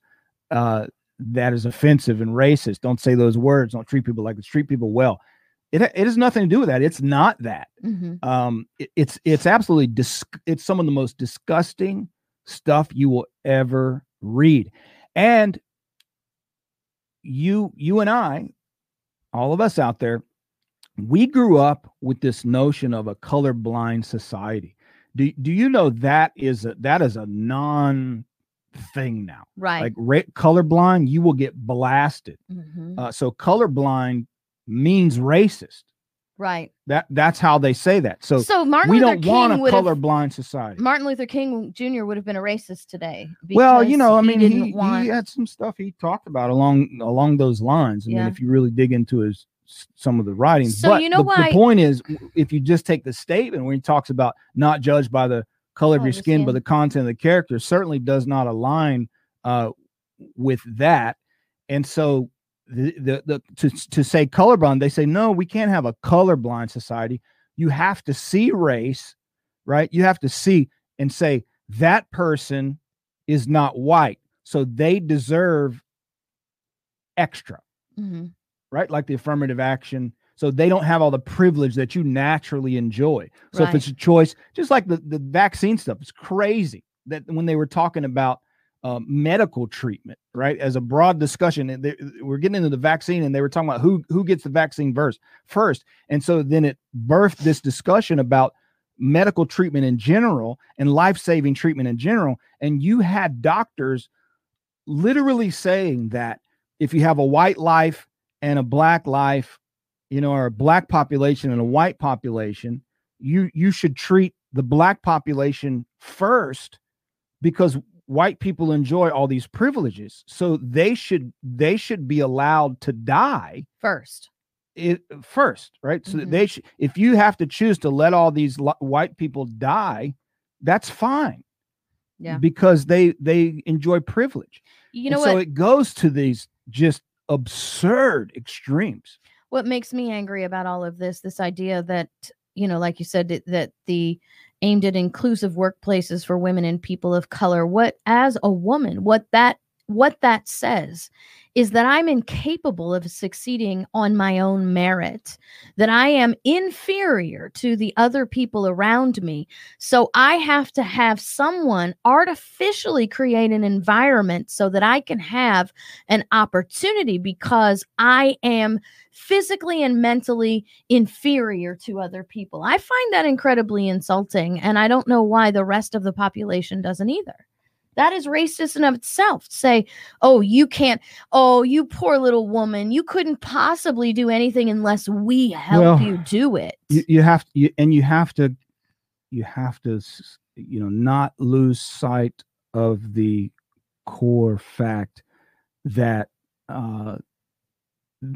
uh, that is offensive and racist. Don't say those words. Don't treat people like this. Treat people well. It it has nothing to do with that. It's not that. Mm-hmm. Um, it, it's it's absolutely dis- it's some of the most disgusting stuff you will ever read. And you you and I, all of us out there, we grew up with this notion of a colorblind society. Do, do you know that is a, that is a non thing now? Right. Like re- colorblind, you will get blasted. Mm-hmm. Uh, so colorblind means racist. Right. That that's how they say that. So, so Martin we Luther don't King want a colorblind society. Martin Luther King Junior would have been a racist today. Well, you know, I mean, he, he, want... he had some stuff he talked about along along those lines. I yeah. mean, if you really dig into his some of the writings, so but you know the, why? the point is, if you just take the statement when he talks about not judged by the color oh, of your skin, skin, but the content of the character, certainly does not align uh, with that. And so, the, the the to to say colorblind, they say no, we can't have a colorblind society. You have to see race, right? You have to see and say that person is not white, so they deserve extra. Mm-hmm. Right? Like the affirmative action. So they don't have all the privilege that you naturally enjoy. So right. if it's a choice, just like the, the vaccine stuff, it's crazy that when they were talking about uh, medical treatment, right? As a broad discussion, and they, we're getting into the vaccine and they were talking about who, who gets the vaccine first, first. And so then it birthed this discussion about medical treatment in general and life-saving treatment in general. And you had doctors literally saying that if you have a white life and a black life, you know, or a black population and a white population, you you should treat the black population first because white people enjoy all these privileges. So they should they should be allowed to die first. It, first, right? So mm-hmm. they should, if you have to choose to let all these lo- white people die, that's fine. Yeah. Because they they enjoy privilege. You know, and so what? It goes to these just absurd extremes. what makes me angry about all of this, this idea that, you know, like you said, that the aimed at inclusive workplaces for women and people of color, what, as a woman, what that what that says is that I'm incapable of succeeding on my own merit, that I am inferior to the other people around me. So I have to have someone artificially create an environment so that I can have an opportunity because I am physically and mentally inferior to other people. I find that incredibly insulting, and I don't know why the rest of the population doesn't either. That is racist in of itself. Say, oh, you can't, oh, you poor little woman, you couldn't possibly do anything unless we help well, you do it. You, you have to, you, and you have to, you have to, you know, not lose sight of the core fact that uh,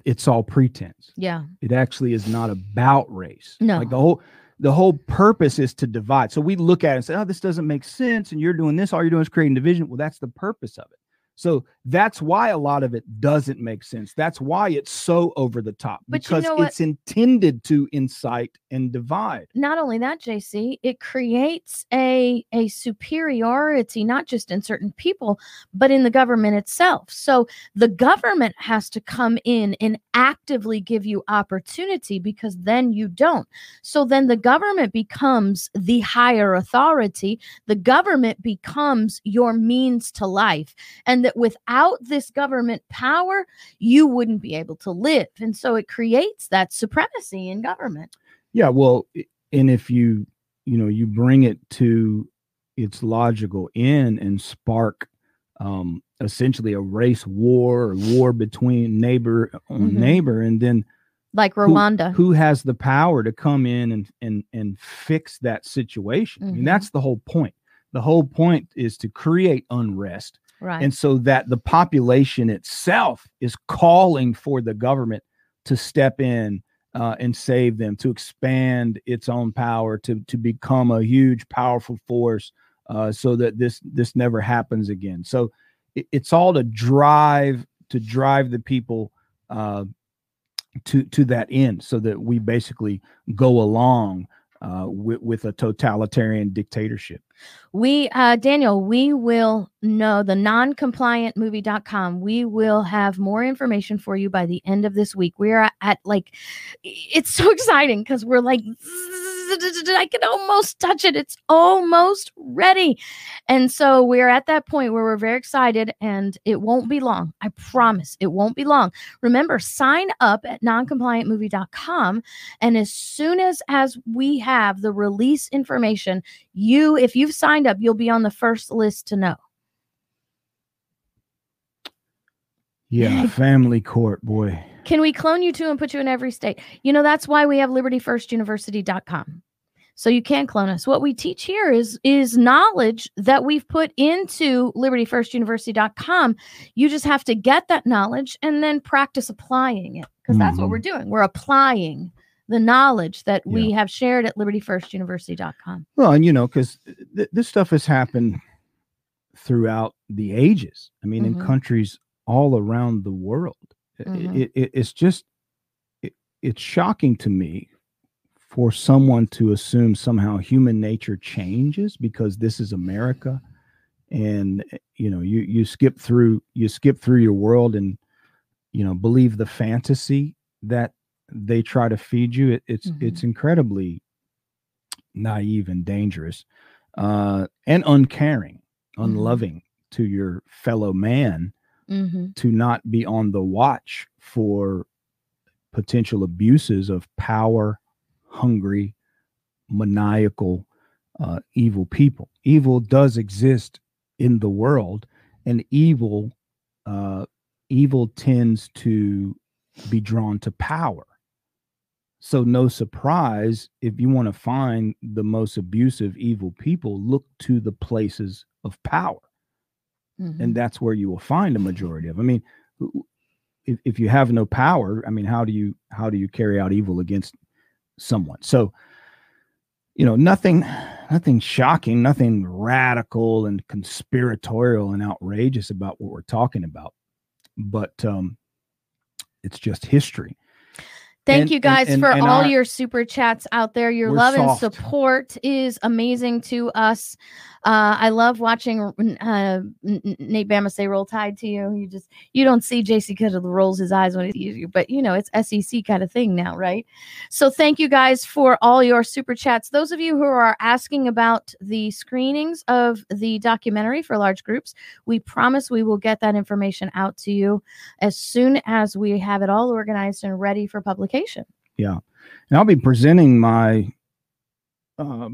it's all pretense. Yeah. It actually is not about race. No. Like the whole... The whole purpose is to divide. So we look at it and say, oh, this doesn't make sense. And you're doing this. All you're doing is creating division. Well, that's the purpose of it. So that's why a lot of it doesn't make sense. That's why it's so over the top, but because you know it's intended to incite and divide. Not only that, J C, it creates a, a superiority, not just in certain people, but in the government itself. So the government has to come in and actively give you opportunity because then you don't. So then the government becomes the higher authority. The government becomes your means to life. And the that without this government power, you wouldn't be able to live. And so it creates that supremacy in government. Yeah, well, and if you, you know, you bring it to its logical end and spark um, essentially a race war or war between neighbor on mm-hmm. neighbor, and then like Rwanda, who, who has the power to come in and, and, and fix that situation? Mm-hmm. I mean, that's the whole point. The whole point is to create unrest. Right. And so that the population itself is calling for the government to step in uh, and save them, to expand its own power, to to become a huge, powerful force uh, so that this this never happens again. So it, it's all to drive to drive the people uh, to to that end so that we basically go along Uh, with, with a totalitarian dictatorship. We, uh, Daniel, we will know the non compliant movie dot com. We will have more information for you by the end of this week. We're at like, it's so exciting because we're like, I can almost touch it. It's almost ready. And so we're at that point where we're very excited, and it won't be long. I promise it won't be long. Remember, sign up at non compliant movie dot com. And as soon as, as we have the release information, you, if you've signed up, you'll be on the first list to know. Yeah, family court, boy. Can we clone you too and put you in every state? You know, that's why we have liberty first university dot com. So you can clone us. What we teach here is, is knowledge that we've put into liberty first university dot com. You just have to get that knowledge and then practice applying it, because that's mm-hmm. what we're doing. We're applying the knowledge that yeah. we have shared at liberty first university dot com. Well, and you know, because th- this stuff has happened throughout the ages. I mean, mm-hmm. in countries all around the world. Mm-hmm. It, it, it's just, it, it's shocking to me for someone to assume somehow human nature changes because this is America. And, you know, you, you skip through, you skip through your world and, you know, believe the fantasy that they try to feed you. It, it's, mm-hmm. it's incredibly naive and dangerous uh, and uncaring, unloving mm-hmm. to your fellow man. Mm-hmm. To not be on the watch for potential abuses of power, hungry, maniacal, uh, evil people. Evil does exist in the world, and evil, uh, evil tends to be drawn to power. So no surprise, if you want to find the most abusive, evil people, look to the places of power. Mm-hmm. And that's where you will find a majority of. I mean, if, if you have no power, I mean, how do you how do you carry out evil against someone? So, you know, nothing, nothing shocking, nothing radical and conspiratorial and outrageous about what we're talking about. But um, it's just history. Thank and, you guys and, and, for and all our, your super chats out there. Your love soft. and support is amazing to us. Uh, I love watching uh, Nate Bama say "Roll Tide" to you. You just you don't see J C because of the rolls his eyes when he sees you, but you know it's S E C kind of thing now, right? So thank you guys for all your super chats. Those of you who are asking about the screenings of the documentary for large groups, we promise we will get that information out to you as soon as we have it all organized and ready for publication. Yeah. And I'll be presenting my uh,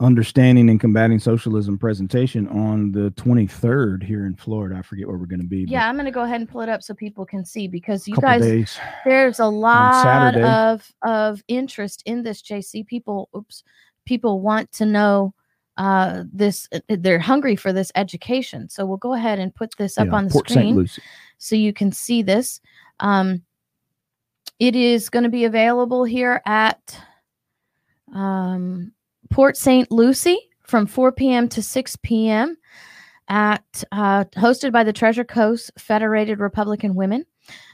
understanding and combating socialism presentation on the twenty-third here in Florida. I forget where we're going to be. Yeah, I'm going to go ahead and pull it up so people can see, because you guys, days. there's a lot of, of interest in this, J C. People, oops, people want to know uh, this. They're hungry for this education. So we'll go ahead and put this up yeah, on the Port screen so you can see this. Um, It is going to be available here at um, Port Saint Lucie from four p.m. to six p.m. at uh, hosted by the Treasure Coast Federated Republican Women.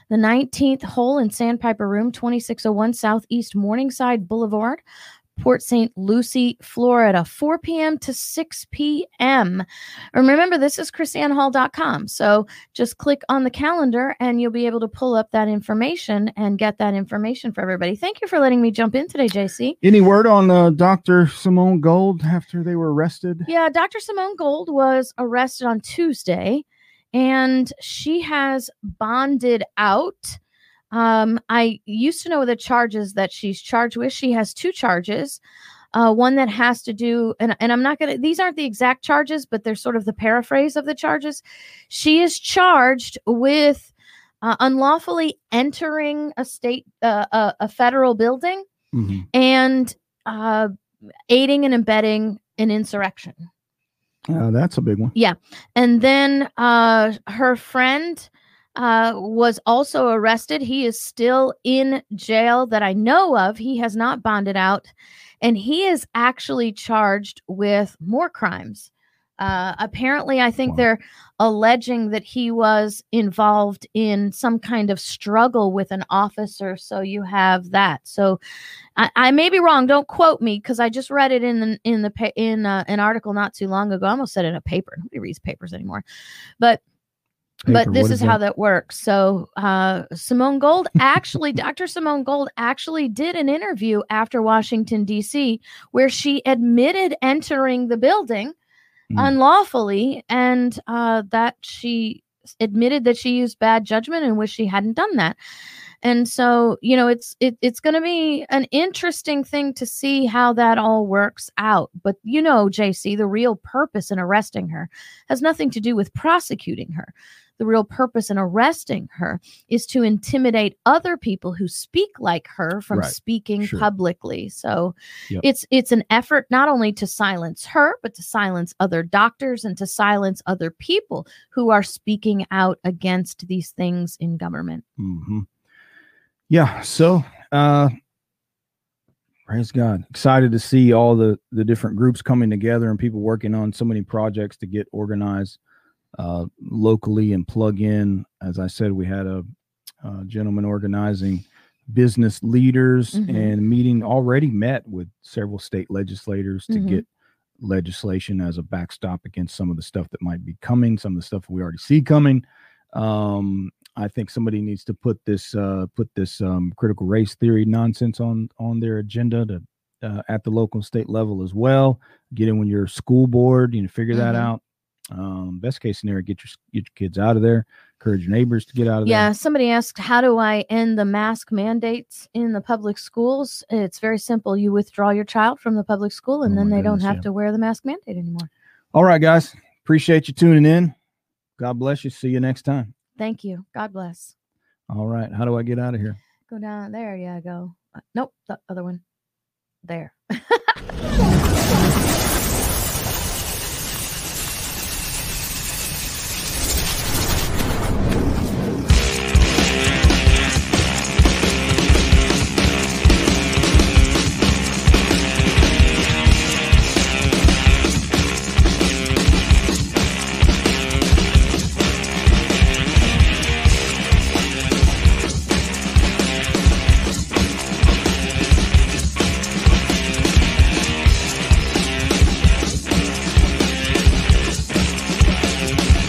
The nineteenth hole in Sandpiper Room, twenty-six oh one Southeast Morningside Boulevard, Port Saint Lucie, Florida, four p.m. to six p.m. Remember, this is Kris Anne Hall dot com. So just click on the calendar and you'll be able to pull up that information and get that information for everybody. Thank you for letting me jump in today, J C. Any word on uh, Doctor Simone Gold after they were arrested? Yeah, Doctor Simone Gold was arrested on Tuesday and she has bonded out. Um, I used to know the charges that she's charged with. She has two charges, uh, one that has to do, and, and I'm not going to, these aren't the exact charges, but they're sort of the paraphrase of the charges. She is charged with uh, unlawfully entering a state, uh, a, a federal building mm-hmm. and uh, aiding and abetting an insurrection. Uh, that's a big one. Yeah. And then uh, her friend Uh, was also arrested. He is still in jail that I know of. He has not bonded out, and he is actually charged with more crimes. Uh, apparently, I think wow. they're alleging that he was involved in some kind of struggle with an officer. So you have that. So I, I may be wrong. Don't quote me, because I just read it in the, in the in uh, an article not too long ago. I almost said it in a paper. Nobody reads papers anymore, but. Paper, but this is, is how that works. So uh, Simone Gold actually, Doctor Simone Gold actually did an interview after Washington, D C, where she admitted entering the building mm. unlawfully, and uh, that she admitted that she used bad judgment and wished she hadn't done that. And so, you know, it's it, it's going to be an interesting thing to see how that all works out. But, you know, J C, the real purpose in arresting her has nothing to do with prosecuting her. The real purpose in arresting her is to intimidate other people who speak like her from right. speaking sure. publicly. So yep. it's it's an effort not only to silence her, but to silence other doctors and to silence other people who are speaking out against these things in government. Mm-hmm. Yeah. So uh, praise God. Excited to see all the, the different groups coming together and people working on so many projects to get organized uh locally and plug in. As I said, we had a, a gentleman organizing business leaders mm-hmm. and meeting already met with several state legislators to mm-hmm. get legislation as a backstop against some of the stuff that might be coming, some of the stuff we already see coming. um I think somebody needs to put this uh put this um critical race theory nonsense on on their agenda to uh, at the local and state level as well. Get in with your school board, you know, figure mm-hmm. that out. Um, best case scenario, get your get your kids out of there. Encourage your neighbors to get out of yeah, there. Yeah, somebody asked, how do I end the mask mandates in the public schools? It's very simple. You withdraw your child from the public school, and oh then they goodness, don't have yeah. to wear the mask mandate anymore. All right, guys. Appreciate you tuning in. God bless you. See you next time. Thank you. God bless. All right. How do I get out of here? Go down there. Yeah, go. Nope. The other one. There.